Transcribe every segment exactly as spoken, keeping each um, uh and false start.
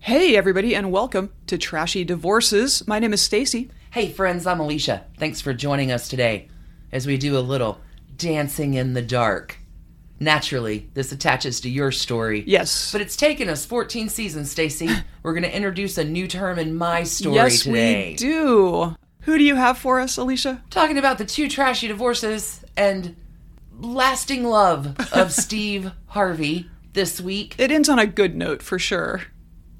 Hey, everybody, and welcome to Trashy Divorces. My name is Stacy. Hey, friends, I'm Alicia. Thanks for joining us today as we do a little Dancing in the Dark. Naturally, this attaches to your story. Yes. But it's taken us fourteen seasons, Stacy. We're going to introduce a new term in my story yes, today. Yes, we do. Who do you have for us, Alicia? Talking about the two trashy divorces and lasting love of Steve Harvey this week. It ends on a good note, for sure.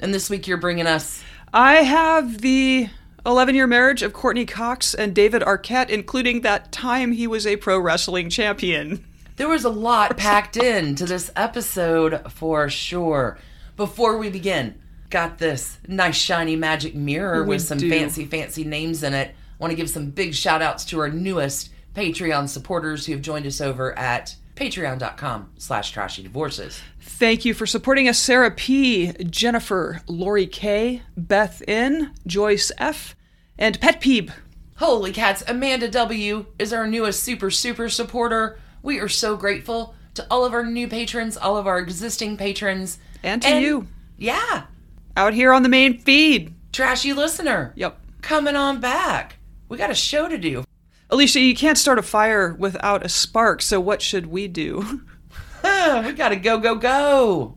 And this week you're bringing us... I have the eleven-year marriage of Courtney Cox and David Arquette, including that time he was a pro wrestling champion. There was a lot packed into this episode, for sure. Before we begin, got this nice shiny magic mirror we with some do. fancy, fancy names in it. Want to give some big shout-outs to our newest Patreon supporters who have joined us over at... Patreon.com slash Trashy Divorces. Thank you for supporting us, Sarah P., Jennifer, Lori K., Beth N., Joyce F., and Pet Peeb. Holy cats, Amanda W. is our newest super, super supporter. We are so grateful to all of our new patrons, all of our existing patrons. And to and, you. Yeah. Out here on the main feed. Trashy listener. Yep. Coming on back. We got a show to do. Alicia, you can't start a fire without a spark, so what should we do? We gotta go, go, go!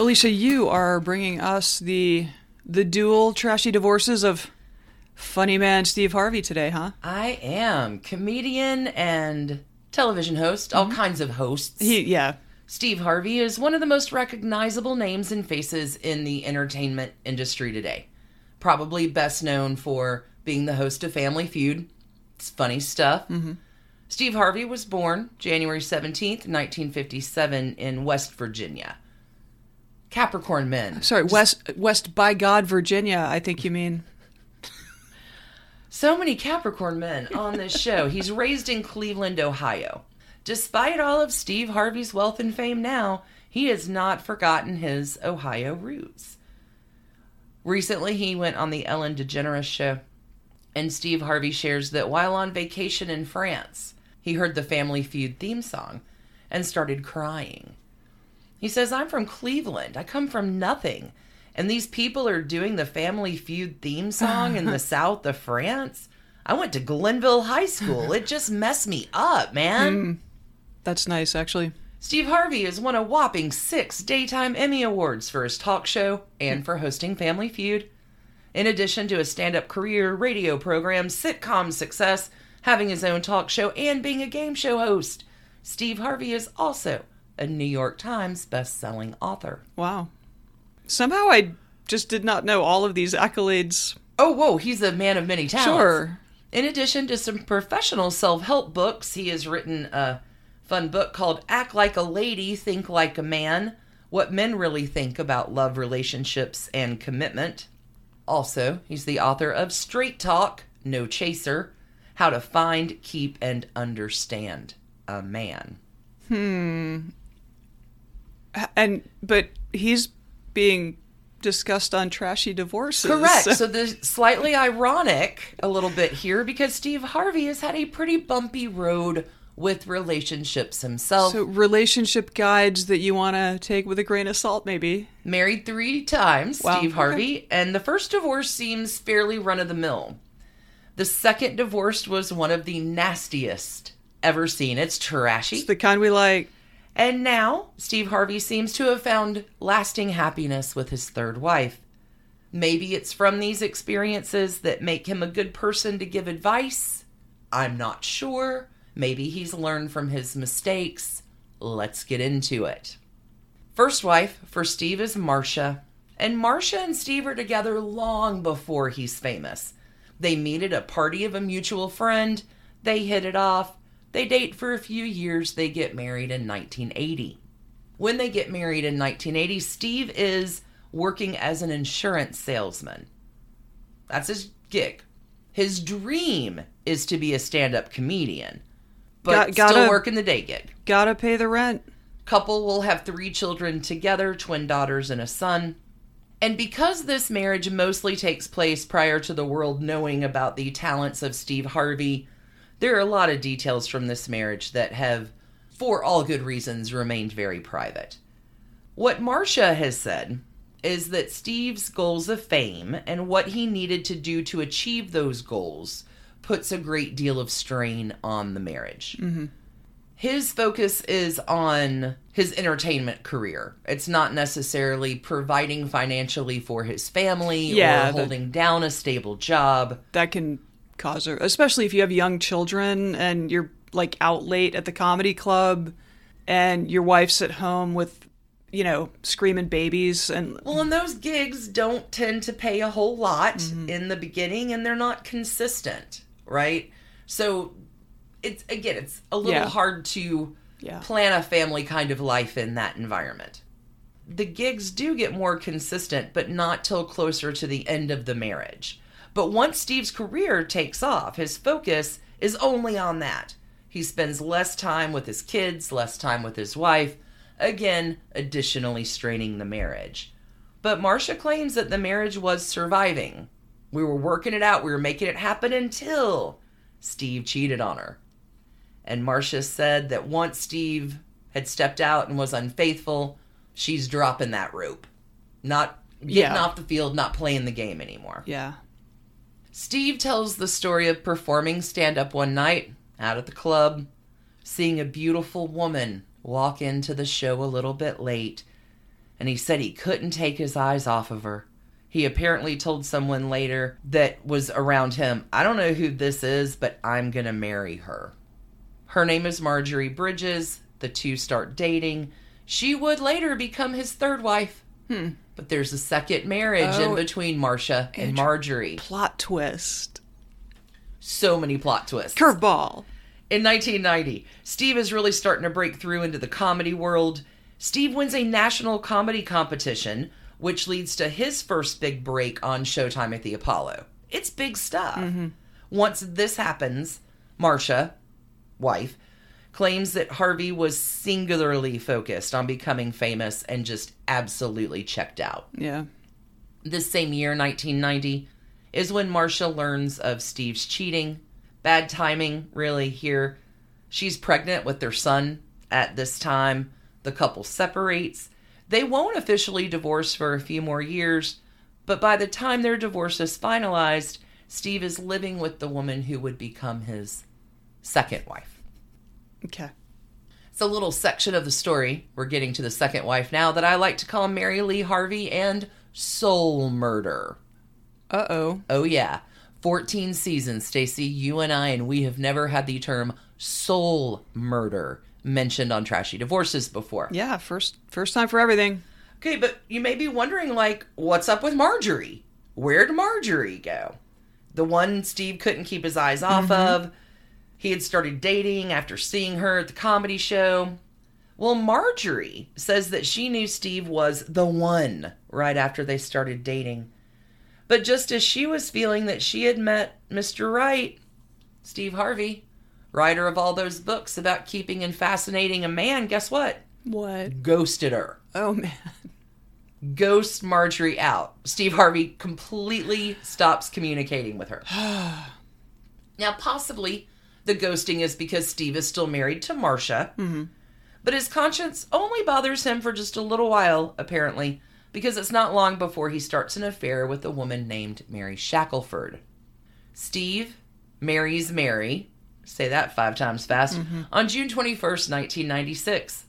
Alicia, you are bringing us the the dual trashy divorces of funny man Steve Harvey today, huh? I am. Comedian and television host, all mm-hmm. kinds of hosts. He, yeah. Steve Harvey is one of the most recognizable names and faces in the entertainment industry today. Probably best known for being the host of Family Feud. It's funny stuff. Mm-hmm. Steve Harvey was born January seventeenth, nineteen fifty-seven in West Virginia. Capricorn men. I'm sorry, West, West by God, Virginia, I think you mean. So many Capricorn men on this show. He's raised in Cleveland, Ohio. Despite all of Steve Harvey's wealth and fame now, he has not forgotten his Ohio roots. Recently, he went on the Ellen DeGeneres show, and Steve Harvey shares that while on vacation in France, he heard the Family Feud theme song and started crying. He says, I'm from Cleveland. I come from nothing. And these people are doing the Family Feud theme song in the south of France? I went to Glenville High School. It just messed me up, man. Mm. That's nice, actually. Steve Harvey has won a whopping six Daytime Emmy Awards for his talk show and for hosting Family Feud. In addition to his stand-up career, radio programs, sitcom success, having his own talk show, and being a game show host, Steve Harvey is also a New York Times best-selling author. Wow. Somehow I just did not know all of these accolades. Oh, whoa, he's a man of many talents. Sure. In addition to some professional self-help books, he has written a... fun book called Act Like a Lady, Think Like a Man, What Men Really Think About Love, Relationships, and Commitment. Also, he's the author of Straight Talk, No Chaser, How to Find, Keep, and Understand a Man. Hmm. And, but he's being discussed on Trashy Divorces. Correct. So, so the slightly ironic a little bit here because Steve Harvey has had a pretty bumpy road with relationships himself. So relationship guides that you want to take with a grain of salt, maybe. Married three times, wow. Steve Harvey, okay. And the first divorce seems fairly run-of-the-mill. The second divorce was one of the nastiest ever seen. It's trashy. It's the kind we like. And now, Steve Harvey seems to have found lasting happiness with his third wife. Maybe it's from these experiences that make him a good person to give advice. I'm not sure. Maybe he's learned from his mistakes. Let's get into it. First wife for Steve is Marcia. And Marcia and Steve are together long before he's famous. They meet at a party of a mutual friend. They hit it off. They date for a few years. They get married in nineteen eighty. When they get married in nineteen eighty, Steve is working as an insurance salesman. That's his gig. His dream is to be a stand-up comedian, but Got, gotta, still working the day gig. Gotta pay the rent. Couple will have three children together, twin daughters and a son. And because this marriage mostly takes place prior to the world knowing about the talents of Steve Harvey, there are a lot of details from this marriage that have, for all good reasons, remained very private. What Marcia has said is that Steve's goals of fame and what he needed to do to achieve those goals puts a great deal of strain on the marriage. Mm-hmm. His focus is on his entertainment career. It's not necessarily providing financially for his family yeah, or holding that, down a stable job. That can cause, especially if you have young children and you're like out late at the comedy club and your wife's at home with, you know, screaming babies. And well, and those gigs don't tend to pay a whole lot mm-hmm. in the beginning, and they're not consistent, right? So it's, again, it's a little yeah. hard to yeah. plan a family kind of life in that environment. The gigs do get more consistent, but not till closer to the end of the marriage. But once Steve's career takes off, his focus is only on that. He spends less time with his kids, less time with his wife, again, additionally straining the marriage. But Marcia claims that the marriage was surviving. We were working it out. We were making it happen until Steve cheated on her. And Marcia said that once Steve had stepped out and was unfaithful, she's dropping that rope. Not getting yeah. off the field, not playing the game anymore. Yeah. Steve tells the story of performing stand-up one night out at the club, seeing a beautiful woman walk into the show a little bit late, and he said he couldn't take his eyes off of her. He apparently told someone later that was around him, "I don't know who this is, but I'm gonna marry her." Her name is Marjorie Bridges. The two start dating. She would later become his third wife. Hmm. But there's a second marriage oh, in between Marcia and Marjorie. Plot twist. So many plot twists. Curveball. In nineteen ninety, Steve is really starting to break through into the comedy world. Steve wins a national comedy competition, which leads to his first big break on Showtime at the Apollo. It's big stuff. Mm-hmm. Once this happens, Marcia, wife, claims that Harvey was singularly focused on becoming famous and just absolutely checked out. Yeah. This same year, nineteen ninety, is when Marcia learns of Steve's cheating. Bad timing, really, here. She's pregnant with their son at this time. The couple separates. They won't officially divorce for a few more years, but by the time their divorce is finalized, Steve is living with the woman who would become his second wife. Okay. It's a little section of the story. We're getting to the second wife now that I like to call Mary Lee Harvey and Soul Murder. Uh-oh. Oh, yeah. fourteen seasons, Stacey, you and I, and we have never had the term soul murder mentioned on Trashy Divorces before. Yeah, first first time for everything. Okay, but you may be wondering, like, what's up with Marjorie? Where'd Marjorie go? The one Steve couldn't keep his eyes off mm-hmm. of. He had started dating after seeing her at the comedy show. Well, Marjorie says that she knew Steve was the one right after they started dating. But just as she was feeling that she had met Mister Right, Steve Harvey, writer of all those books about keeping and fascinating a man, guess what? What? Ghosted her. Oh, man. Ghosts Marjorie out. Steve Harvey completely stops communicating with her. Now, possibly the ghosting is because Steve is still married to Marcia, mm-hmm. but his conscience only bothers him for just a little while, apparently, because it's not long before he starts an affair with a woman named Mary Shackelford. Steve marries Mary, say that five times fast, mm-hmm. on June twenty-first, nineteen ninety-six.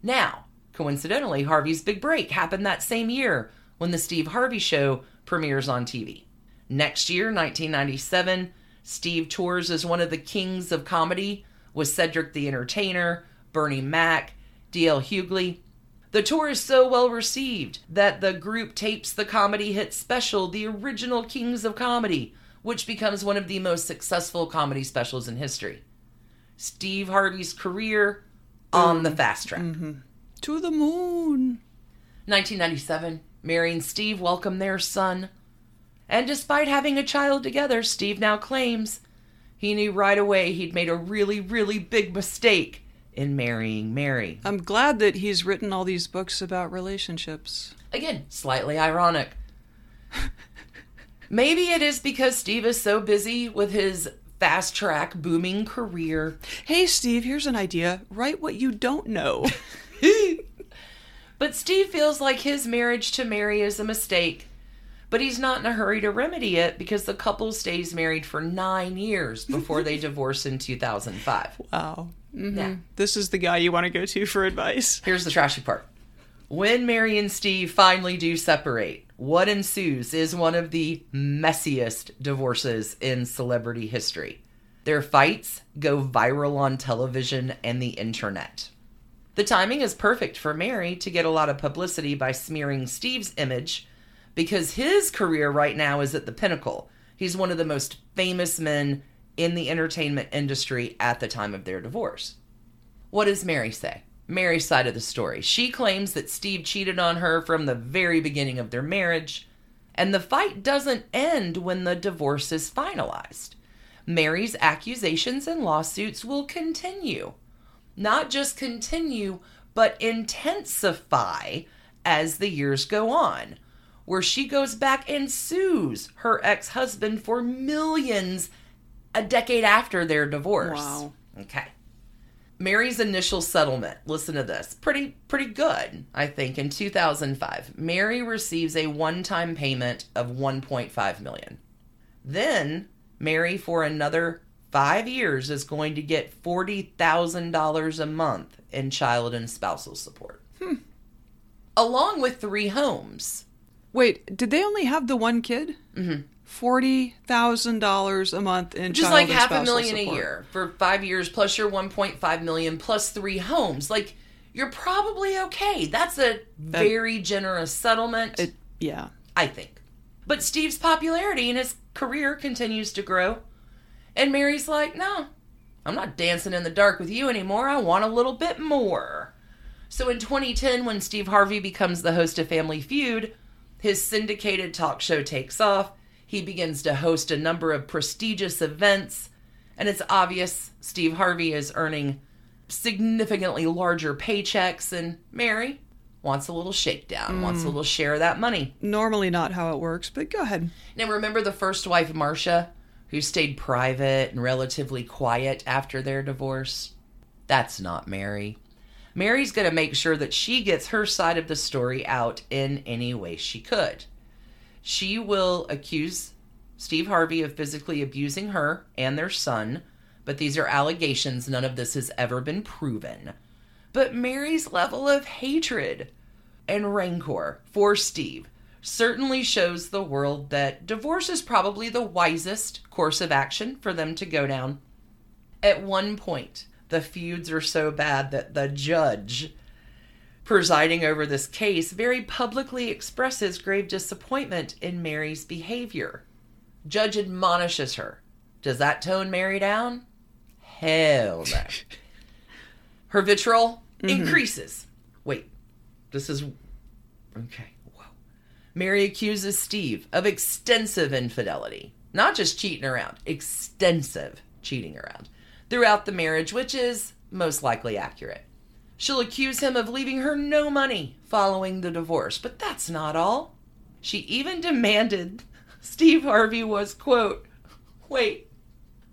Now, coincidentally, Harvey's big break happened that same year when the Steve Harvey Show premieres on T V. Next year, nineteen ninety-seven, Steve tours as one of the Kings of Comedy with Cedric the Entertainer, Bernie Mac, D L Hughley. The tour is so well received that the group tapes the comedy hit special, The Original Kings of Comedy, which becomes one of the most successful comedy specials in history. Steve Harvey's career on the fast track. Mm-hmm. To the moon. nineteen ninety-seven, Mary and Steve welcome their son. And despite having a child together, Steve now claims he knew right away he'd made a really, really big mistake in marrying Mary. I'm glad that he's written all these books about relationships. Again, slightly ironic. Maybe it is because Steve is so busy with his fast track booming career. Hey, Steve, here's an idea. Write what you don't know. But Steve feels like his marriage to Mary is a mistake, but he's not in a hurry to remedy it because the couple stays married for nine years before they divorce in two thousand five. Wow. Mm-hmm. Now, this is the guy you want to go to for advice. Here's the trashy part. When Mary and Steve finally do separate, what ensues is one of the messiest divorces in celebrity history. Their fights go viral on television and the internet. The timing is perfect for Mary to get a lot of publicity by smearing Steve's image because his career right now is at the pinnacle. He's one of the most famous men in the entertainment industry at the time of their divorce. What does Mary say? Mary's side of the story. She claims that Steve cheated on her from the very beginning of their marriage, and the fight doesn't end when the divorce is finalized. Mary's accusations and lawsuits will continue. Not just continue, but intensify as the years go on, where she goes back and sues her ex-husband for millions a decade after their divorce. Wow. Okay. Mary's initial settlement, listen to this, pretty pretty good, I think. In two thousand five, Mary receives a one-time payment of one point five million dollars. Then, Mary, for another five years, is going to get forty thousand dollars a month in child and spousal support. Hmm. Along with three homes. Wait, did they only have the one kid? Mm-hmm. forty thousand dollars a month in just child like and half a million support. A year for five years plus your one point five million plus three homes. Like, you're probably okay. That's a that, very generous settlement. It, yeah. I think. But Steve's popularity and his career continues to grow. And Mary's like, no, I'm not dancing in the dark with you anymore. I want a little bit more. So in twenty ten, when Steve Harvey becomes the host of Family Feud, his syndicated talk show takes off. He begins to host a number of prestigious events, and it's obvious Steve Harvey is earning significantly larger paychecks, and Mary wants a little shakedown, mm. wants a little share of that money. Normally not how it works, but go ahead. Now, remember the first wife, Marcia, who stayed private and relatively quiet after their divorce? That's not Mary. Mary's going to make sure that she gets her side of the story out in any way she could. She will accuse Steve Harvey of physically abusing her and their son, but these are allegations. None of this has ever been proven. But Mary's level of hatred and rancor for Steve certainly shows the world that divorce is probably the wisest course of action for them to go down. At one point, the feuds are so bad that the judge presiding over this case very publicly expresses grave disappointment in Mary's behavior. Judge admonishes her. Does that tone Mary down? Hell no. Her vitriol mm-hmm. increases. Wait, this is... Okay, whoa. Mary accuses Steve of extensive infidelity. Not just cheating around, extensive cheating around throughout the marriage, which is most likely accurate. She'll accuse him of leaving her no money following the divorce, but that's not all. She even demanded Steve Harvey was, quote, wait,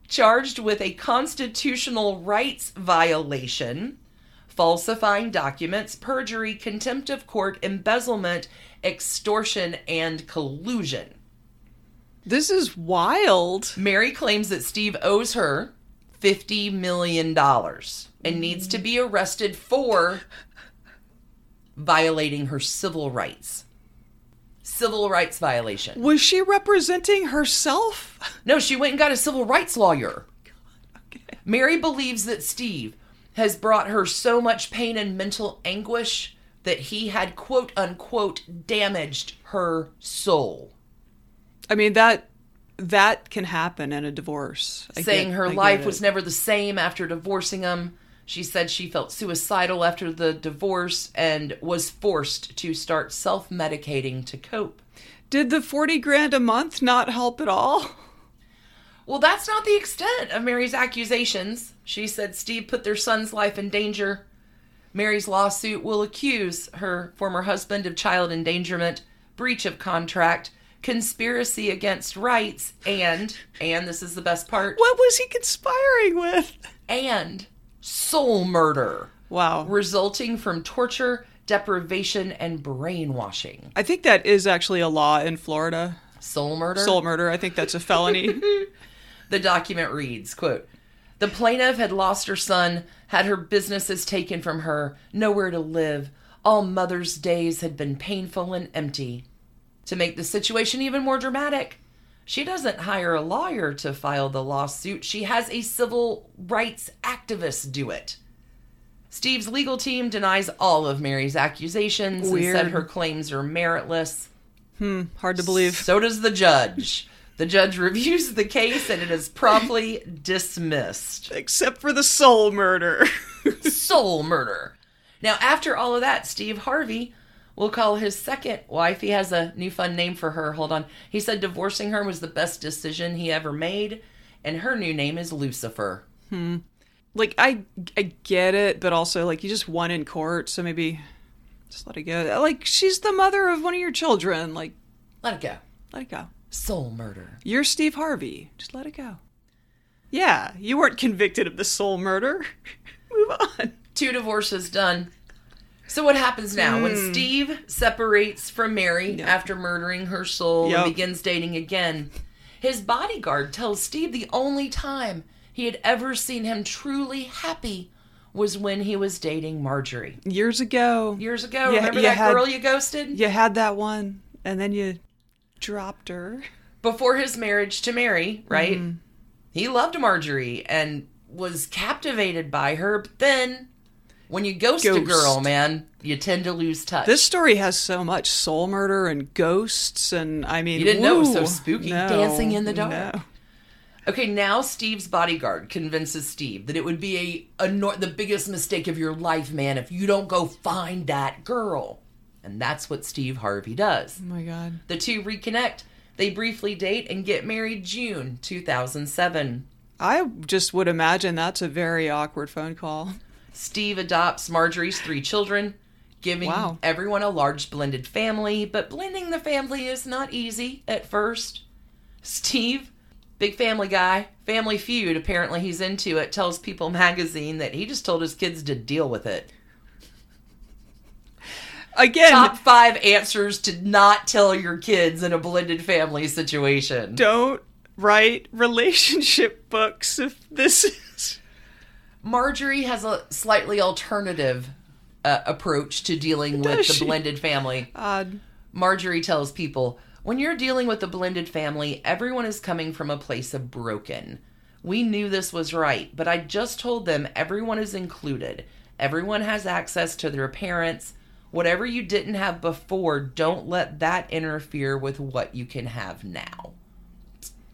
charged with a constitutional rights violation, falsifying documents, perjury, contempt of court, embezzlement, extortion, and collusion. This is wild. Mary claims that Steve owes her fifty million dollars and needs to be arrested for violating her civil rights. Civil rights violation. Was she representing herself? No, she went and got a civil rights lawyer. God, okay. Mary believes that Steve has brought her so much pain and mental anguish that he had, quote unquote, damaged her soul. I mean, that that can happen in a divorce. I Saying get, her I life was never the same after divorcing him. She said she felt suicidal after the divorce and was forced to start self-medicating to cope. Did the forty grand a month not help at all? Well, that's not the extent of Mary's accusations. She said Steve put their son's life in danger. Mary's lawsuit will accuse her former husband of child endangerment, breach of contract, conspiracy against rights, and, and this is the best part. What was he conspiring with? And soul murder. Wow. Resulting from torture, deprivation, and brainwashing. I think that is actually a law in Florida. Soul murder? Soul murder. I think that's a felony. The document reads, quote, "The plaintiff had lost her son, had her businesses taken from her, nowhere to live. All Mother's Days had been painful and empty." To make the situation even more dramatic, she doesn't hire a lawyer to file the lawsuit. She has a civil rights activist do it. Steve's legal team denies all of Mary's accusations Weird. and said her claims are meritless. Hmm, hard to believe. So does the judge. The judge reviews the case and it is promptly dismissed. Except for the soul murder. Soul murder. Now, after all of that, Steve Harvey will call his second wife. He has a new fun name for her. Hold on. He said divorcing her was the best decision he ever made, and her new name is Lucifer. Hmm. Like, I, I get it, but also, like, you just won in court, so maybe just let it go. Like, she's the mother of one of your children. Like, let it go. Let it go. Soul murder. You're Steve Harvey. Just let it go. Yeah, you weren't convicted of the soul murder. Move on. Two divorces done. So what happens now? Mm. When Steve separates from Mary yep. after murdering her soul yep. and begins dating again, his bodyguard tells Steve the only time he had ever seen him truly happy was when he was dating Marjorie. Years ago. Years ago. You, Remember you that had, girl you ghosted? You had that one, and then you dropped her. Before his marriage to Mary, right? Mm. He loved Marjorie and was captivated by her, but then... When you ghost, ghost a girl, man, you tend to lose touch. This story has so much soul murder and ghosts, and I mean, you didn't woo, know it was so spooky. No, Dancing in the Dark. No. Okay, now Steve's bodyguard convinces Steve that it would be a, a nor- the biggest mistake of your life, man, if you don't go find that girl. And that's what Steve Harvey does. Oh my God. The two reconnect. They briefly date and get married June two thousand seven. I just would imagine that's a very awkward phone call. Steve adopts Marjorie's three children, giving wow. everyone a large blended family, but blending the family is not easy at first. Steve, big family guy, Family Feud, apparently he's into it, tells People magazine that he just told his kids to deal with it. Again, top five answers to not tell your kids in a blended family situation. Don't write relationship books if this is... Marjorie has a slightly alternative uh, approach to dealing with the blended family. Odd. Marjorie tells People, when you're dealing with the blended family, everyone is coming from a place of broken. We knew this was right, but I just told them everyone is included. Everyone has access to their parents. Whatever you didn't have before, don't let that interfere with what you can have now.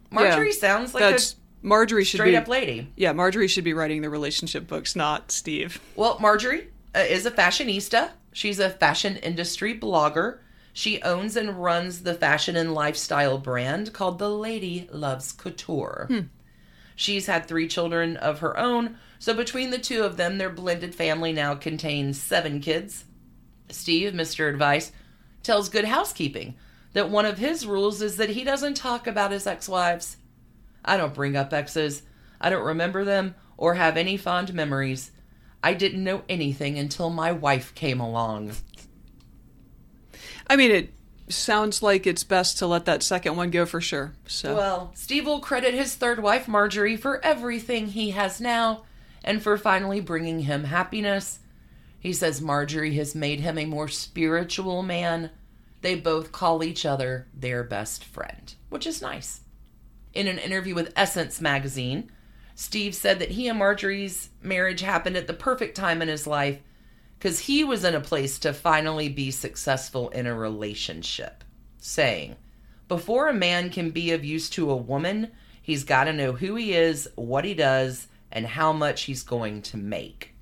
Marjorie yeah, sounds like that's- a... Marjorie should Straight be... Straight up lady. Yeah, Marjorie should be writing the relationship books, not Steve. Well, Marjorie uh, is a fashionista. She's a fashion industry blogger. She owns and runs the fashion and lifestyle brand called The Lady Loves Couture. Hmm. She's had three children of her own, so between the two of them, their blended family now contains seven kids. Steve, Mister Advice, tells Good Housekeeping that one of his rules is that he doesn't talk about his ex-wives. I don't bring up exes. I don't remember them or have any fond memories. I didn't know anything until my wife came along. I mean, it sounds like it's best to let that second one go for sure. So. Well, Steve will credit his third wife, Marjorie, for everything he has now and for finally bringing him happiness. He says Marjorie has made him a more spiritual man. They both call each other their best friend, which is nice. In an interview with Essence magazine, Steve said that he and Marjorie's marriage happened at the perfect time in his life because he was in a place to finally be successful in a relationship, saying, Before a man can be of use to a woman, he's got to know who he is, what he does, and how much he's going to make.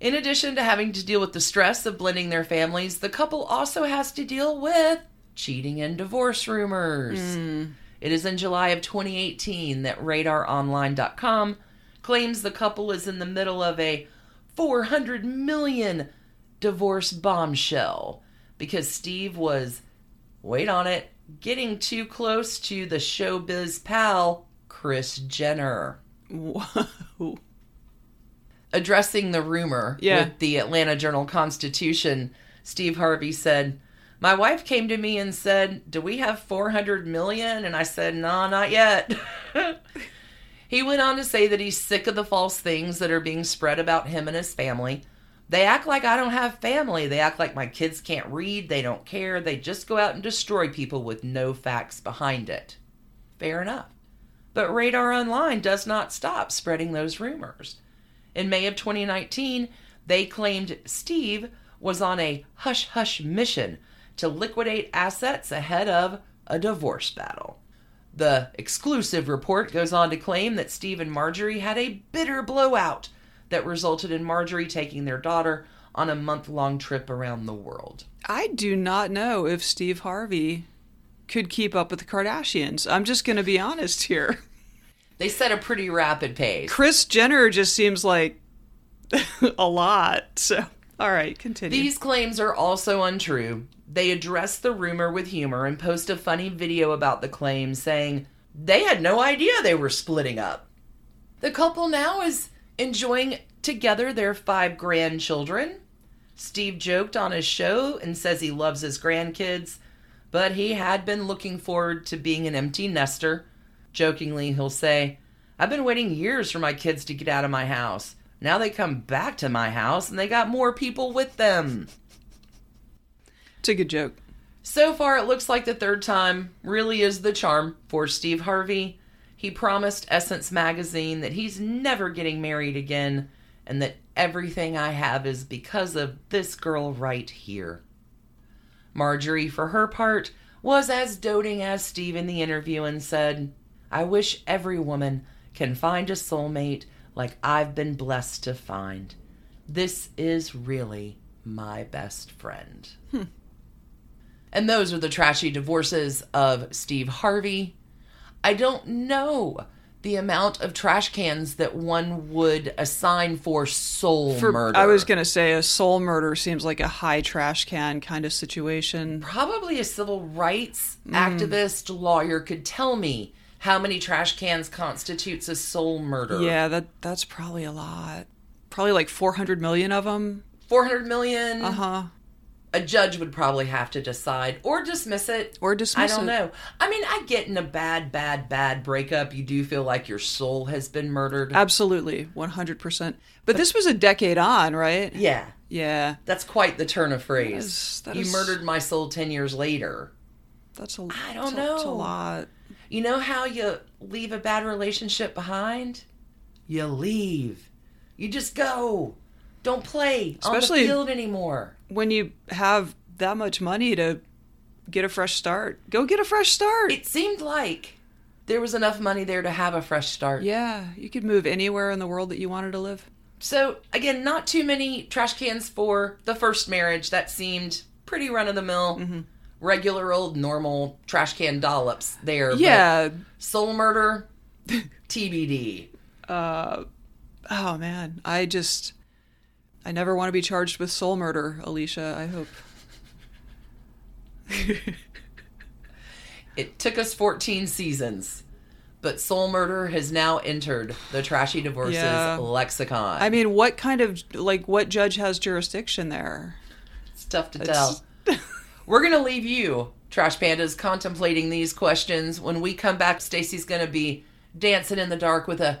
In addition to having to deal with the stress of blending their families, the couple also has to deal with cheating and divorce rumors. Mm. It is in July of twenty eighteen that radar online dot com claims the couple is in the middle of a four hundred million dollars divorce bombshell because Steve was, wait on it, getting too close to the showbiz pal, Kris Jenner. Whoa. Addressing the rumor yeah. with the Atlanta Journal-Constitution, Steve Harvey said, "My wife came to me and said, 'Do we have four hundred million?' And I said, 'No, not yet.'" He went on to say that he's sick of the false things that are being spread about him and his family. "They act like I don't have family. They act like my kids can't read. They don't care. They just go out and destroy people with no facts behind it." Fair enough. But Radar Online does not stop spreading those rumors. In May of twenty nineteen, they claimed Steve was on a hush-hush mission to liquidate assets ahead of a divorce battle. The exclusive report goes on to claim that Steve and Marjorie had a bitter blowout that resulted in Marjorie taking their daughter on a month-long trip around the world. I do not know if Steve Harvey could keep up with the Kardashians. I'm just going to be honest here. They set a pretty rapid pace. Kris Jenner just seems like a lot. So, all right, continue. These claims are also untrue. They address the rumor with humor and post a funny video about the claim saying they had no idea they were splitting up. The couple now is enjoying together their five grandchildren. Steve joked on his show and says he loves his grandkids, but he had been looking forward to being an empty nester. Jokingly, he'll say, "I've been waiting years for my kids to get out of my house. Now they come back to my house and they got more people with them." It's a good joke. So far, it looks like the third time really is the charm for Steve Harvey. He promised Essence magazine that he's never getting married again and that everything I have is because of this girl right here. Marjorie, for her part, was as doting as Steve in the interview and said, "I wish every woman can find a soulmate like I've been blessed to find. This is really my best friend." Hmm. And those are the trashy divorces of Steve Harvey. I don't know the amount of trash cans that one would assign for soul for, murder. I was going to say a soul murder seems like a high trash can kind of situation. Probably a civil rights mm. activist lawyer could tell me how many trash cans constitutes a soul murder. Yeah, that that's probably a lot. Probably like four hundred million of them. four hundred million. Uh-huh. A judge would probably have to decide or dismiss it. Or dismiss it. I don't it. know. I mean, I get in a bad, bad, bad breakup, you do feel like your soul has been murdered. Absolutely. one hundred percent. But this was a decade on, right? Yeah. Yeah. That's quite the turn of phrase. That is, that you is... murdered my soul ten years later. That's a, I don't that's know. That's a lot. You know how you leave a bad relationship behind? You leave. You just go. Don't play Especially on the field anymore. When you have that much money to get a fresh start. Go get a fresh start. It seemed like there was enough money there to have a fresh start. Yeah, you could move anywhere in the world that you wanted to live. So, again, not too many trash cans for the first marriage. That seemed pretty run-of-the-mill. Mm-hmm. Regular old normal trash can dollops there. Yeah. Soul murder, T B D. Uh, oh, man. I just... I never want to be charged with soul murder, Alicia, I hope. It took us fourteen seasons, but soul murder has now entered the Trashy Divorces yeah. lexicon. I mean, what kind of, like, what judge has jurisdiction there? It's tough to it's... tell. We're going to leave you, Trash Pandas, contemplating these questions. When we come back, Stacy's going to be dancing in the dark with a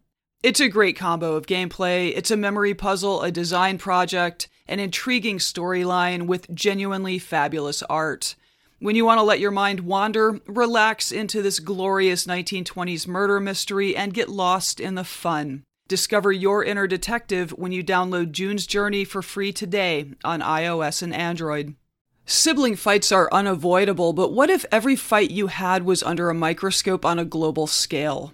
It's a great combo of gameplay, it's a memory puzzle, a design project, an intriguing storyline with genuinely fabulous art. When you want to let your mind wander, relax into this glorious nineteen twenties murder mystery and get lost in the fun. Discover your inner detective when you download June's Journey for free today on iOS and Android. Sibling fights are unavoidable, but what if every fight you had was under a microscope on a global scale?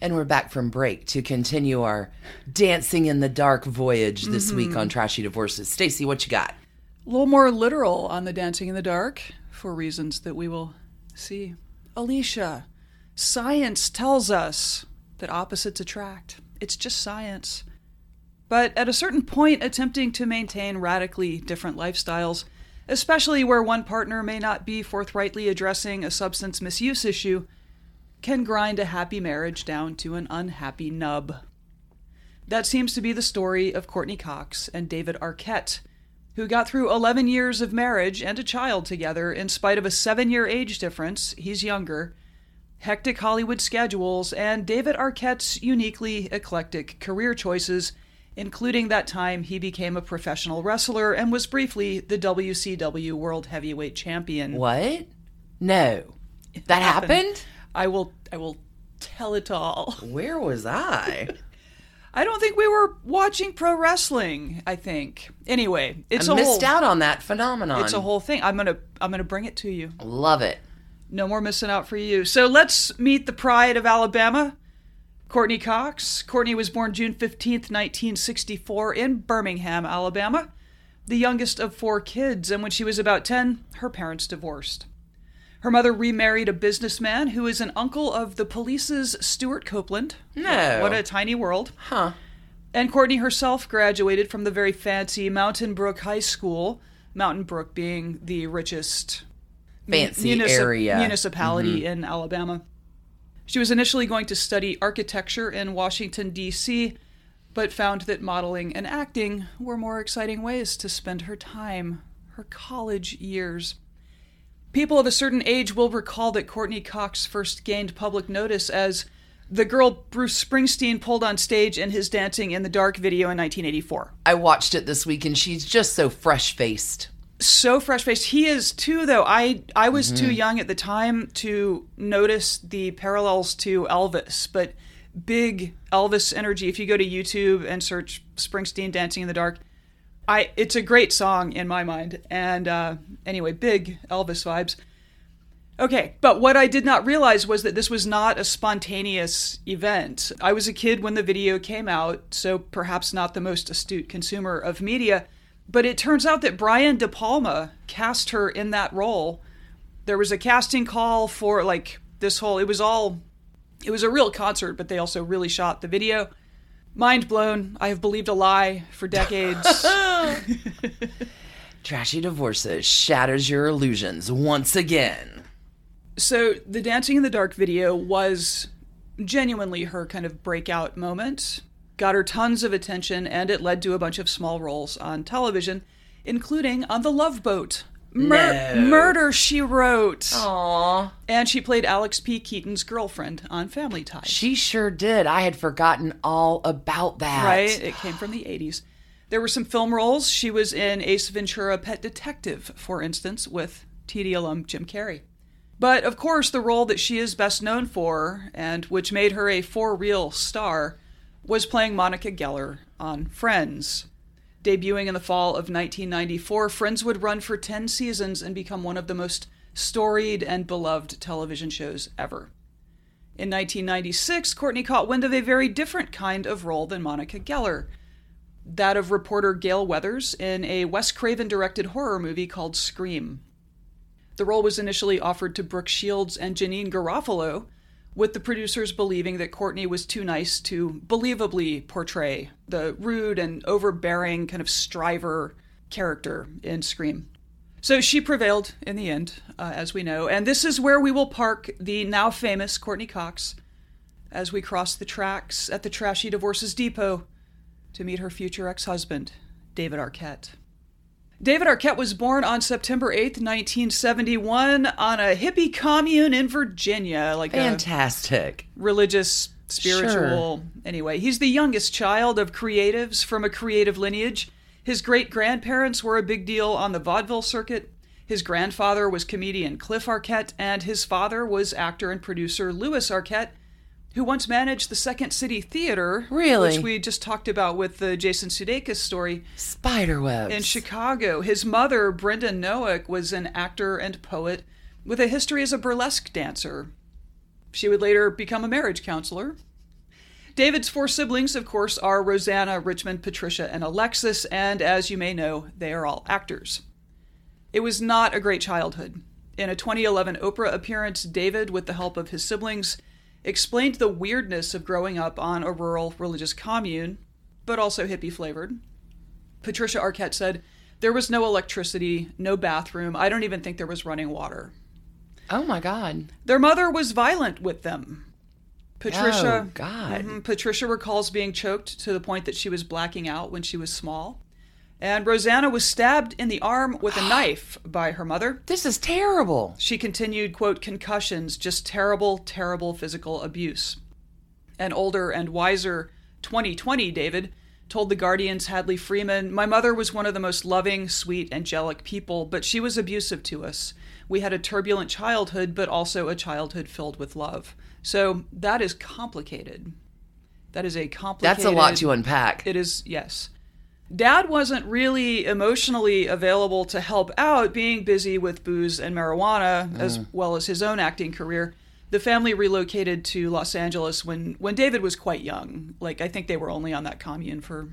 And we're back from break to continue our Dancing in the Dark voyage this mm-hmm. week on Trashy Divorces. Stacey, what you got? A little more literal on the Dancing in the Dark, for reasons that we will see. Alicia, science tells us that opposites attract. It's just science. But at a certain point, attempting to maintain radically different lifestyles, especially where one partner may not be forthrightly addressing a substance misuse issue, can grind a happy marriage down to an unhappy nub. That seems to be the story of Courtney Cox and David Arquette, who got through eleven years of marriage and a child together in spite of a seven-year age difference, he's younger, hectic Hollywood schedules, and David Arquette's uniquely eclectic career choices, including that time he became a professional wrestler and was briefly the W C W World Heavyweight Champion. What? No. That happened? happened? I will I will tell it all. Where was I? I don't think we were watching pro wrestling, I think. Anyway, it's I a missed whole, out on that phenomenon. It's a whole thing. I'm going to I'm going to bring it to you. Love it. No more missing out for you. So let's meet the pride of Alabama, Courtney Cox. Courtney was born June fifteenth, nineteen sixty-four in Birmingham, Alabama, the youngest of four kids, and when she was about ten, her parents divorced. Her mother remarried a businessman who is an uncle of the Police's Stuart Copeland. No. What a tiny world. Huh. And Courtney herself graduated from the very fancy Mountain Brook High School, Mountain Brook being the richest fancy munici- area. municipality mm-hmm. in Alabama. She was initially going to study architecture in Washington, D C, but found that modeling and acting were more exciting ways to spend her time, her college years. People of a certain age will recall that Courtney Cox first gained public notice as the girl Bruce Springsteen pulled on stage in his Dancing in the Dark video in nineteen eighty-four. I watched it this week, and she's just so fresh-faced. So fresh-faced. He is, too, though. I, I was mm-hmm. too young at the time to notice the parallels to Elvis, but big Elvis energy. If you go to YouTube and search Springsteen Dancing in the Dark, I it's a great song in my mind. And uh, anyway, big Elvis vibes. Okay, but what I did not realize was that this was not a spontaneous event. I was a kid when the video came out, so perhaps not the most astute consumer of media, but it turns out that Brian De Palma cast her in that role. There was a casting call for like this whole, it was all, it was a real concert, but they also really shot the video. Mind blown. I have believed a lie for decades. Trashy Divorces shatters your illusions once again. So the Dancing in the Dark video was genuinely her kind of breakout moment, got her tons of attention, and it led to a bunch of small roles on television, including on The Love Boat. Mur- no. Murder, She Wrote. Aww. And she played Alex P. Keaton's girlfriend on Family Ties. She sure did. I had forgotten all about that. Right? It came from the eighties. There were some film roles. She was in Ace Ventura, Pet Detective, for instance, with T D alum Jim Carrey. But, of course, the role that she is best known for, and which made her a for-real star, was playing Monica Geller on Friends. Debuting in the fall of nineteen ninety-four, Friends would run for ten seasons and become one of the most storied and beloved television shows ever. In nineteen ninety-six, Courtney caught wind of a very different kind of role than Monica Geller, that of reporter Gail Weathers in a Wes Craven-directed horror movie called Scream. The role was initially offered to Brooke Shields and Janine Garofalo, with the producers believing that Courtney was too nice to believably portray the rude and overbearing kind of striver character in Scream. So she prevailed in the end, uh, as we know. And this is where we will park the now famous Courtney Cox as we cross the tracks at the Trashy Divorces Depot to meet her future ex-husband, David Arquette. David Arquette was born on September eighth, nineteen seventy-one, on a hippie commune in Virginia. Like Fantastic. A religious, spiritual. Sure. Anyway, he's the youngest child of creatives from a creative lineage. His great-grandparents were a big deal on the vaudeville circuit. His grandfather was comedian Cliff Arquette, and his father was actor and producer Louis Arquette, who once managed the Second City Theater, really? Which we just talked about with the Jason Sudeikis story, Spiderwebs, in Chicago. His mother, Brenda Noack, was an actor and poet with a history as a burlesque dancer. She would later become a marriage counselor. David's four siblings, of course, are Rosanna, Richmond, Patricia, and Alexis, and as you may know, they are all actors. It was not a great childhood. In a twenty eleven Oprah appearance, David, with the help of his siblings, explained the weirdness of growing up on a rural religious commune, but also hippie-flavored. Patricia Arquette said, there was no electricity, no bathroom. I don't even think there was running water. Oh, my God. Their mother was violent with them. Patricia, oh, God. Mm-hmm, Patricia recalls being choked to the point that she was blacking out when she was small. And Rosanna was stabbed in the arm with a knife by her mother. This is terrible. She continued, quote, concussions, just terrible, terrible physical abuse. An older and wiser twenty twenty David told The Guardian's Hadley Freeman, my mother was one of the most loving, sweet, angelic people, but she was abusive to us. We had a turbulent childhood, but also a childhood filled with love. So that is complicated. That is a complicated... That's a lot to unpack. It is, yes. Dad wasn't really emotionally available to help out, being busy with booze and marijuana, mm. as well as his own acting career. The family relocated to Los Angeles when, when David was quite young. Like, I think they were only on that commune for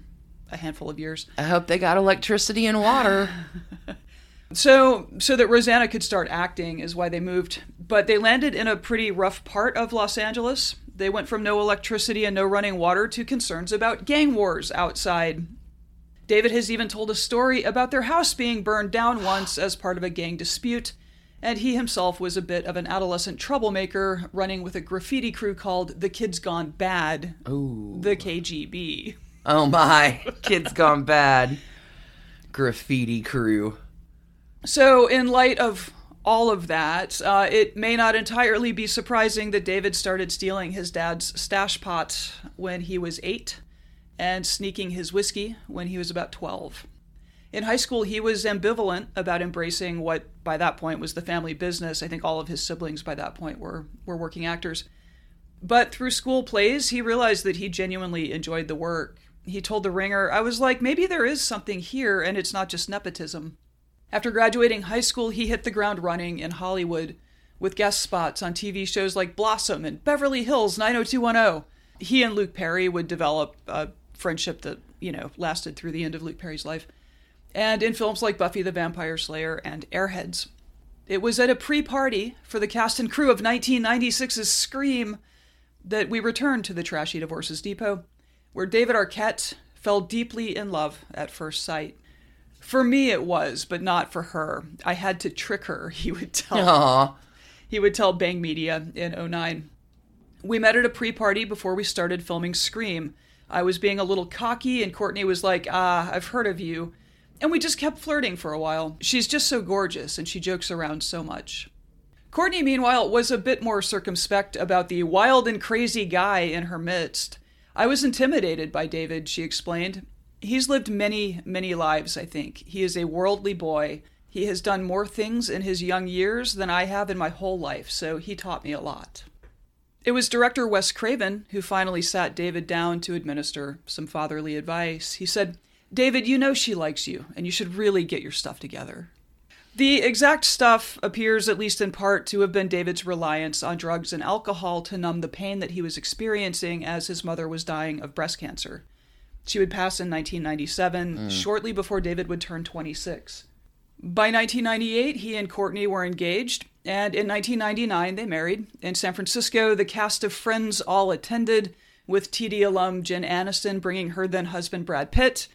a handful of years. I hope they got electricity and water. so, so that Rosanna could start acting is why they moved. But they landed in a pretty rough part of Los Angeles. They went from no electricity and no running water to concerns about gang wars outside. David has even told a story about their house being burned down once as part of a gang dispute, and he himself was a bit of an adolescent troublemaker, running with a graffiti crew called The Kids Gone Bad, Ooh. the K G B. Oh my, Kids Gone Bad, graffiti crew. So in light of all of that, uh, it may not entirely be surprising that David started stealing his dad's stash pot when he was eight and sneaking his whiskey when he was about twelve. In high school, he was ambivalent about embracing what, by that point, was the family business. I think all of his siblings by that point were, were working actors. But through school plays, he realized that he genuinely enjoyed the work. He told The Ringer, I was like, maybe there is something here, and it's not just nepotism. After graduating high school, he hit the ground running in Hollywood with guest spots on T V shows like Blossom and Beverly Hills nine oh two one oh. He and Luke Perry would develop a friendship that, you know, lasted through the end of Luke Perry's life, and in films like Buffy the Vampire Slayer and Airheads. It was at a pre-party for the cast and crew of nineteen ninety-six's Scream that we returned to the Trashy Divorces Depot, where David Arquette fell deeply in love at first sight. For me it was, but not for her. I had to trick her, he would tell. Aww. He would tell Bang Media in oh nine. We met at a pre-party before we started filming Scream. I was being a little cocky, and Courtney was like, ah, I've heard of you. And we just kept flirting for a while. She's just so gorgeous, and she jokes around so much. Courtney, meanwhile, was a bit more circumspect about the wild and crazy guy in her midst. I was intimidated by David, she explained. He's lived many, many lives, I think. He is a worldly boy. He has done more things in his young years than I have in my whole life, so he taught me a lot. It was director Wes Craven who finally sat David down to administer some fatherly advice. He said, David, you know she likes you, and you should really get your stuff together. The exact stuff appears, at least in part, to have been David's reliance on drugs and alcohol to numb the pain that he was experiencing as his mother was dying of breast cancer. She would pass in nineteen ninety-seven, mm. shortly before David would turn twenty-six. By nineteen ninety-eight, he and Courtney were engaged, and in nineteen ninety-nine, they married. In San Francisco, the cast of Friends all attended, with T D alum Jen Aniston bringing her then-husband Brad Pitt,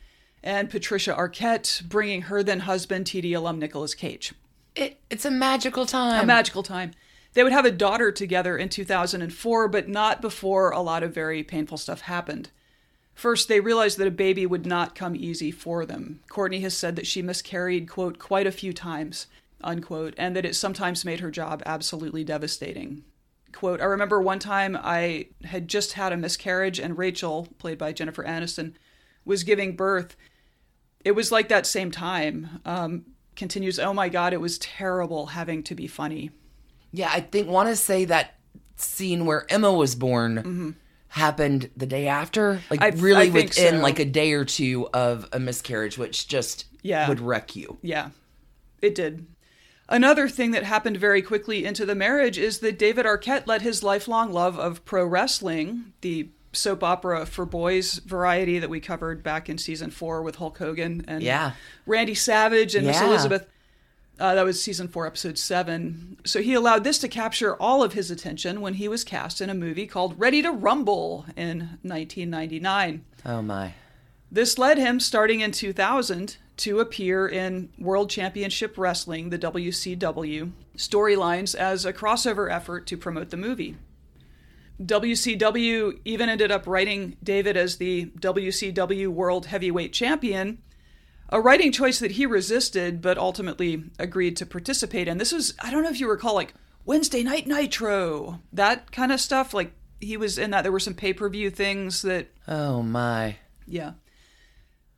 and Patricia Arquette bringing her then-husband, T D alum Nicolas Cage. It, it's a magical time. A magical time. They would have a daughter together in two thousand four, but not before a lot of very painful stuff happened. First, they realized that a baby would not come easy for them. Courtney has said that she miscarried, quote, quite a few times, unquote, and that it sometimes made her job absolutely devastating. Quote, I remember one time I had just had a miscarriage, and Rachel, played by Jennifer Aniston, was giving birth. It was like that same time. Um, continues, oh my God, it was terrible having to be funny. Yeah, I think want to say that scene where Emma was born mm-hmm. happened the day after. Like I, really I within so. like a day or two of a miscarriage, which just yeah. would wreck you. Yeah, it did. Another thing that happened very quickly into the marriage is that David Arquette let his lifelong love of pro wrestling, the soap opera for boys variety that we covered back in season four with Hulk Hogan and yeah. Randy Savage and yeah. Miss Elizabeth. Uh, that was season four, episode seven. So he allowed this to capture all of his attention when he was cast in a movie called Ready to Rumble in nineteen ninety-nine. Oh my. This led him, starting in two thousand, to appear in World Championship Wrestling, the W C W, storylines as a crossover effort to promote the movie. W C W even ended up writing David as the W C W World Heavyweight Champion, a writing choice that he resisted but ultimately agreed to participate in. This was, I don't know if you recall, like Wednesday Night Nitro, that kind of stuff. Like he was in that. There were some pay-per-view things that... Oh my. Yeah.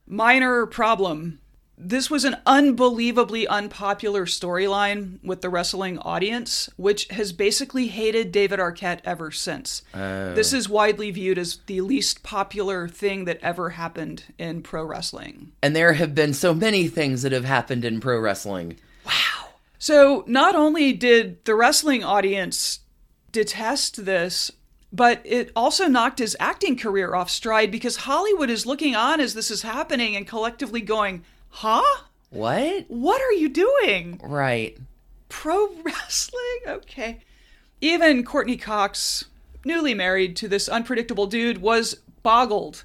Minor problem. This was an unbelievably unpopular storyline with the wrestling audience, which has basically hated David Arquette ever since. Oh. This is widely viewed as the least popular thing that ever happened in pro wrestling. And there have been so many things that have happened in pro wrestling. Wow. So not only did the wrestling audience detest this, but it also knocked his acting career off stride because Hollywood is looking on as this is happening and collectively going, huh? What? What are you doing? Right. Pro wrestling? Okay. Even Courtney Cox, newly married to this unpredictable dude, was boggled.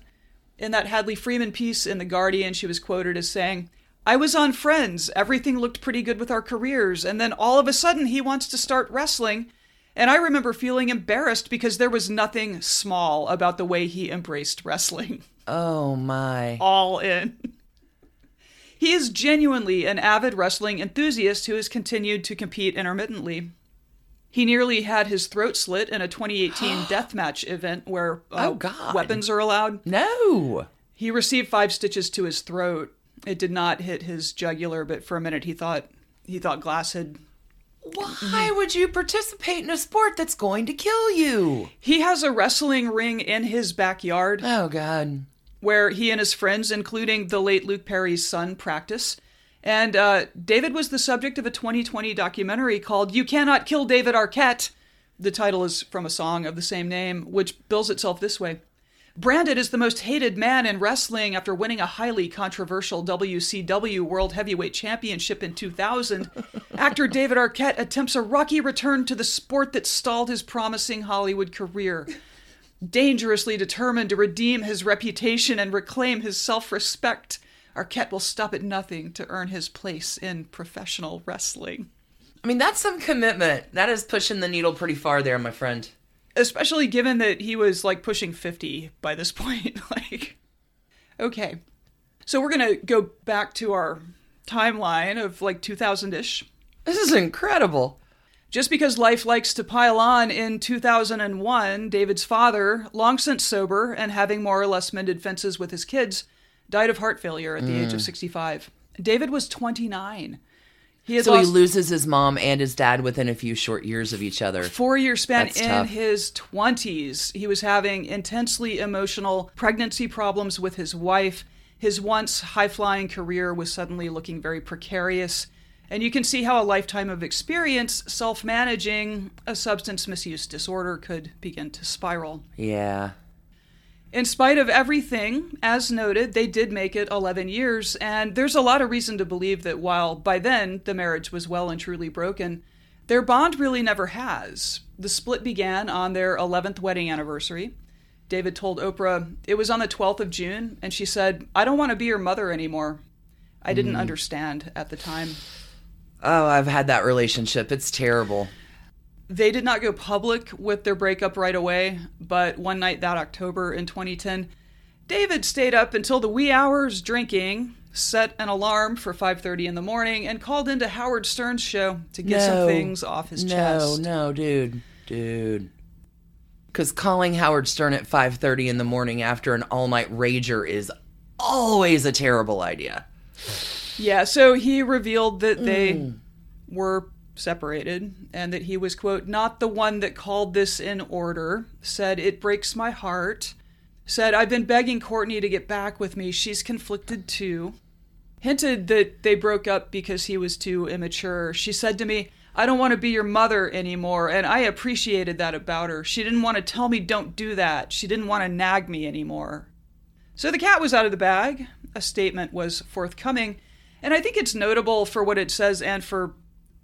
In that Hadley Freeman piece in The Guardian, she was quoted as saying, I was on Friends. Everything looked pretty good with our careers. And then all of a sudden he wants to start wrestling. And I remember feeling embarrassed because there was nothing small about the way he embraced wrestling. Oh my. All in. He is genuinely an avid wrestling enthusiast who has continued to compete intermittently. He nearly had his throat slit in a twenty eighteen deathmatch event where uh, oh, God. weapons are allowed. No. He received five stitches to his throat. It did not hit his jugular, but for a minute he thought he thought glass had... Why would you participate in a sport that's going to kill you? He has a wrestling ring in his backyard. Oh, God. Where he and his friends, including the late Luke Perry's son, practice. And uh, David was the subject of a twenty twenty documentary called You Cannot Kill David Arquette. The title is from a song of the same name, which bills itself this way. Branded as the most hated man in wrestling after winning a highly controversial W C W World Heavyweight Championship in two thousand, actor David Arquette attempts a rocky return to the sport that stalled his promising Hollywood career. Dangerously determined to redeem his reputation and reclaim his self-respect, Arquette will stop at nothing to earn his place in professional wrestling. I mean, that's some commitment. That is pushing the needle pretty far there, my friend. Especially given that he was, like, pushing fifty by this point. Like, okay. So we're going to go back to our timeline of, like, two thousand-ish. This is incredible. Just because life likes to pile on, in two thousand one, David's father, long since sober and having more or less mended fences with his kids, died of heart failure at the mm. age of sixty-five. David was twenty-nine. He so lost... he loses his mom and his dad within a few short years of each other. Four-year span. That's in tough. His twenties. He was having intensely emotional pregnancy problems with his wife. His once high-flying career was suddenly looking very precarious. And you can see how a lifetime of experience self-managing a substance misuse disorder could begin to spiral. Yeah. In spite of everything, as noted, they did make it eleven years, and there's a lot of reason to believe that while by then the marriage was well and truly broken, their bond really never has. The split began on their eleventh wedding anniversary. David told Oprah, it was on the twelfth of June, and she said, I don't want to be your mother anymore. I didn't mm. understand at the time. Oh, I've had that relationship. It's terrible. They did not go public with their breakup right away, but one night that October in twenty ten, David stayed up until the wee hours drinking, set an alarm for five thirty in the morning, and called into Howard Stern's show to get no, some things off his no, chest. No, no, dude. Dude. Because calling Howard Stern at five thirty in the morning after an all-night rager is always a terrible idea. Yeah, so he revealed that they mm. were... separated, and that he was, quote, not the one that called this in order, said, it breaks my heart, said, I've been begging Courtney to get back with me. She's conflicted too. Hinted that they broke up because he was too immature. She said to me, I don't want to be your mother anymore, and I appreciated that about her. She didn't want to tell me don't do that. She didn't want to nag me anymore. So the cat was out of the bag. A statement was forthcoming, and I think it's notable for what it says and for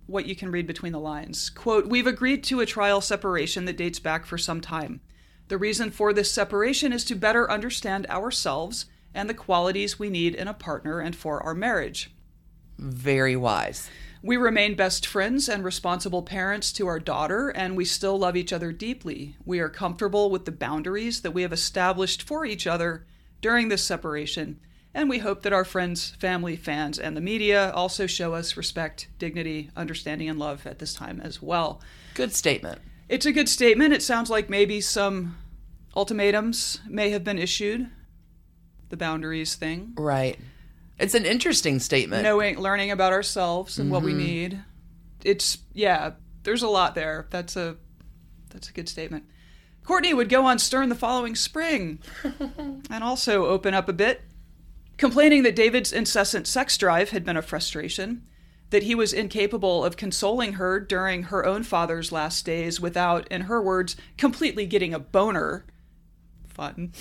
what you can read between the lines. Quote, we've agreed to a trial separation that dates back for some time. The reason for this separation is to better understand ourselves and the qualities we need in a partner and for our marriage. Very wise. We remain best friends and responsible parents to our daughter, and we still love each other deeply. We are comfortable with the boundaries that we have established for each other during this separation, and we hope that our friends, family, fans, and the media also show us respect, dignity, understanding, and love at this time as well. Good statement. It's a good statement. It sounds like maybe some ultimatums may have been issued. The boundaries thing. Right. It's an interesting statement. Knowing, learning about ourselves and mm-hmm. what we need. It's, yeah, there's a lot there. That's a, that's a good statement. Courtney would go on Stern the following spring and also open up a bit, complaining that David's incessant sex drive had been a frustration, that he was incapable of consoling her during her own father's last days without, in her words, completely getting a boner. Fun.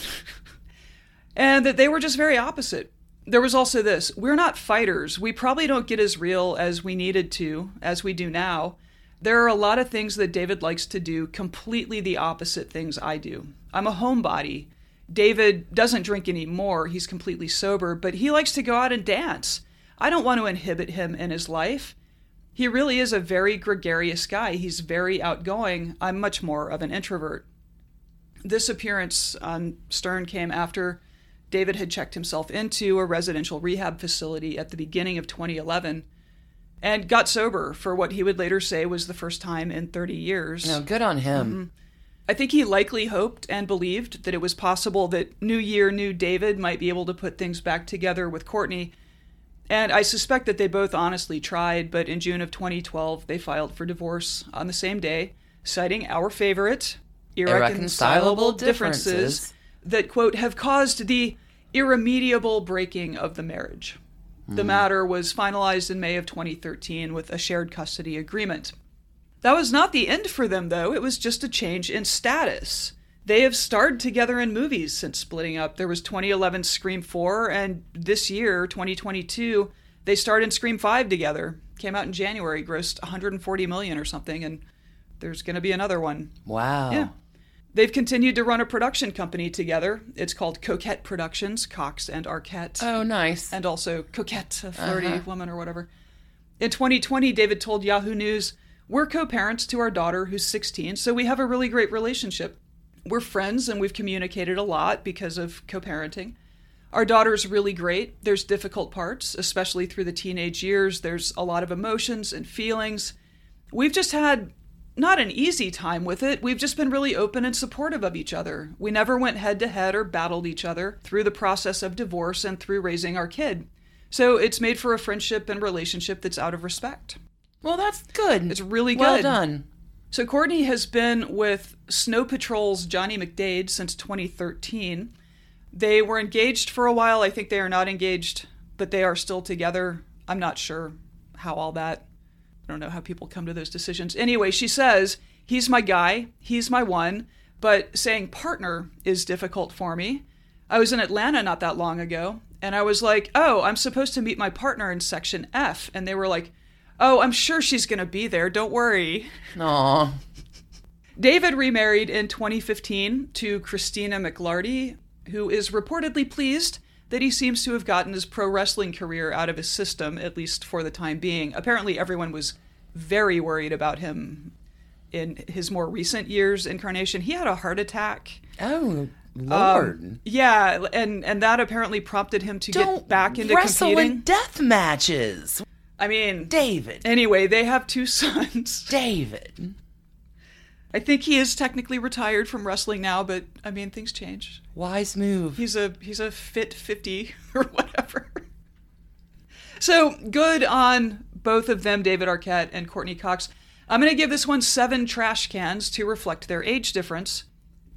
And that they were just very opposite. There was also this, we're not fighters. We probably don't get as real as we needed to, as we do now. There are a lot of things that David likes to do, completely the opposite things I do. I'm a homebody. David doesn't drink anymore. He's completely sober, but he likes to go out and dance. I don't want to inhibit him in his life. He really is a very gregarious guy. He's very outgoing. I'm much more of an introvert. This appearance on Stern came after David had checked himself into a residential rehab facility at the beginning of twenty eleven and got sober for what he would later say was the first time in thirty years. No, good on him. Mm-hmm. I think he likely hoped and believed that it was possible that New Year, New David might be able to put things back together with Courtney. And I suspect that they both honestly tried, but in June of twenty twelve, they filed for divorce on the same day, citing our favorite, irreconcilable differences that, quote, have caused the irremediable breaking of the marriage. Mm. The matter was finalized in May of twenty thirteen with a shared custody agreement. That was not the end for them, though. It was just a change in status. They have starred together in movies since splitting up. There was twenty eleven Scream four, and this year, twenty twenty-two, they starred in Scream five together. Came out in January, grossed one hundred forty million dollars or something, and there's going to be another one. Wow. Yeah. They've continued to run a production company together. It's called Coquette Productions, Cox and Arquette. Oh, nice. And also Coquette, a flirty uh-huh. woman or whatever. In twenty twenty, David told Yahoo News, "We're co-parents to our daughter who's sixteen, so we have a really great relationship. We're friends and we've communicated a lot because of co-parenting. Our daughter's really great. There's difficult parts, especially through the teenage years. There's a lot of emotions and feelings. We've just had... not an easy time with it. We've just been really open and supportive of each other. We never went head-to-head or battled each other through the process of divorce and through raising our kid. So it's made for a friendship and relationship that's out of respect." Well, that's good. It's really well good. Well done. So Courtney has been with Snow Patrol's Johnny McDade since twenty thirteen. They were engaged for a while. I think they are not engaged, but they are still together. I'm not sure how all that... I don't know how people come to those decisions. Anyway, she says, "He's my guy, he's my one, but saying partner is difficult for me. I was in Atlanta not that long ago, and I was like, oh, I'm supposed to meet my partner in Section F. And they were like, oh, I'm sure she's going to be there, don't worry." Aww. David remarried in twenty fifteen to Christina McLarty, who is reportedly pleased that he seems to have gotten his pro wrestling career out of his system, at least for the time being. Apparently everyone was very worried about him in his more recent years' incarnation. He had a heart attack. Oh, Lord. Um, yeah, and, and that apparently prompted him to Don't get back into wrestle competing. wrestle in death matches. I mean... David. Anyway, they have two sons. David. I think he is technically retired from wrestling now, but, I mean, things change. Wise move. He's a he's a fit fifty or whatever. So, good on both of them, David Arquette and Courtney Cox. I'm going to give this one seven trash cans to reflect their age difference,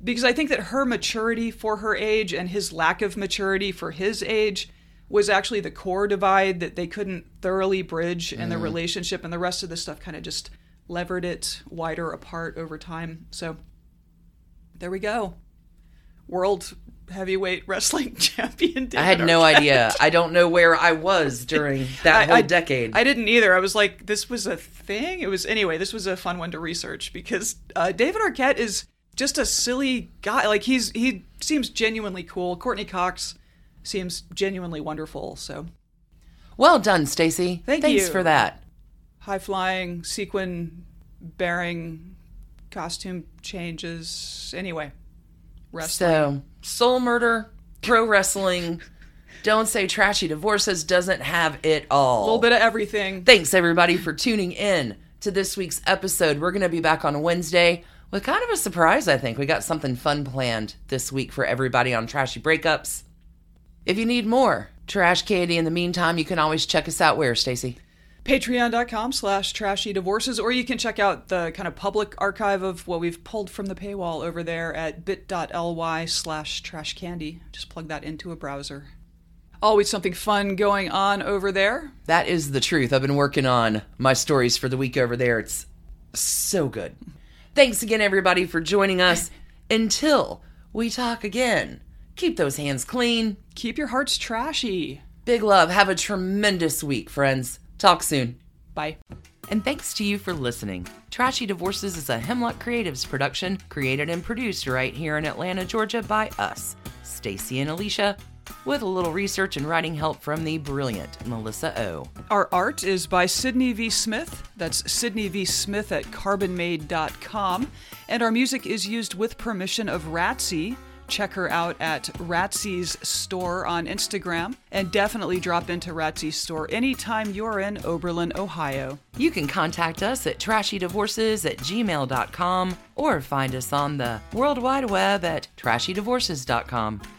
because I think that her maturity for her age and his lack of maturity for his age was actually the core divide that they couldn't thoroughly bridge in mm. their relationship, and the rest of the stuff kind of just... levered it wider apart over time. So there we go. World heavyweight wrestling champion David I had Arquette. No idea. I don't know where I was during that I, whole I, decade. I didn't either. I was like, this was a thing? It was, anyway, this was a fun one to research because uh, David Arquette is just a silly guy. Like he's he seems genuinely cool. Courtney Cox seems genuinely wonderful. So well done, Stacey. Thank Thanks you. Thanks for that. High-flying, sequin-bearing, costume changes. Anyway, wrestling. So, soul murder, pro wrestling, don't say trashy divorces, doesn't have it all. A little bit of everything. Thanks, everybody, for tuning in to this week's episode. We're going to be back on Wednesday with kind of a surprise, I think. We got something fun planned this week for everybody on Trashy Breakups. If you need more trash candy in the meantime, you can always check us out where, Stacey? Patreon.com slash Trashy Divorces, or you can check out the kind of public archive of what we've pulled from the paywall over there at bit.ly slash Trash Candy. Just plug that into a browser. Always something fun going on over there. That is the truth. I've been working on my stories for the week over there. It's so good. Thanks again, everybody, for joining us. Until we talk again, keep those hands clean. Keep your hearts trashy. Big love. Have a tremendous week, friends. Talk soon. Bye. And thanks to you for listening. Trashy Divorces is a Hemlock Creatives production, created and produced right here in Atlanta, Georgia by us, Stacey and Alicia. with a little research and writing help from the brilliant Melissa O. Our art is by Sydney V. Smith. That's Sydney V. Smith at carbon made dot com. And our music is used with permission of Ratsy. Check her out at Ratsy's Store on Instagram, and definitely drop into Ratsy's Store anytime you're in Oberlin, Ohio. You can contact us at trashy divorces at gmail dot com or find us on the World Wide Web at trashy divorces dot com.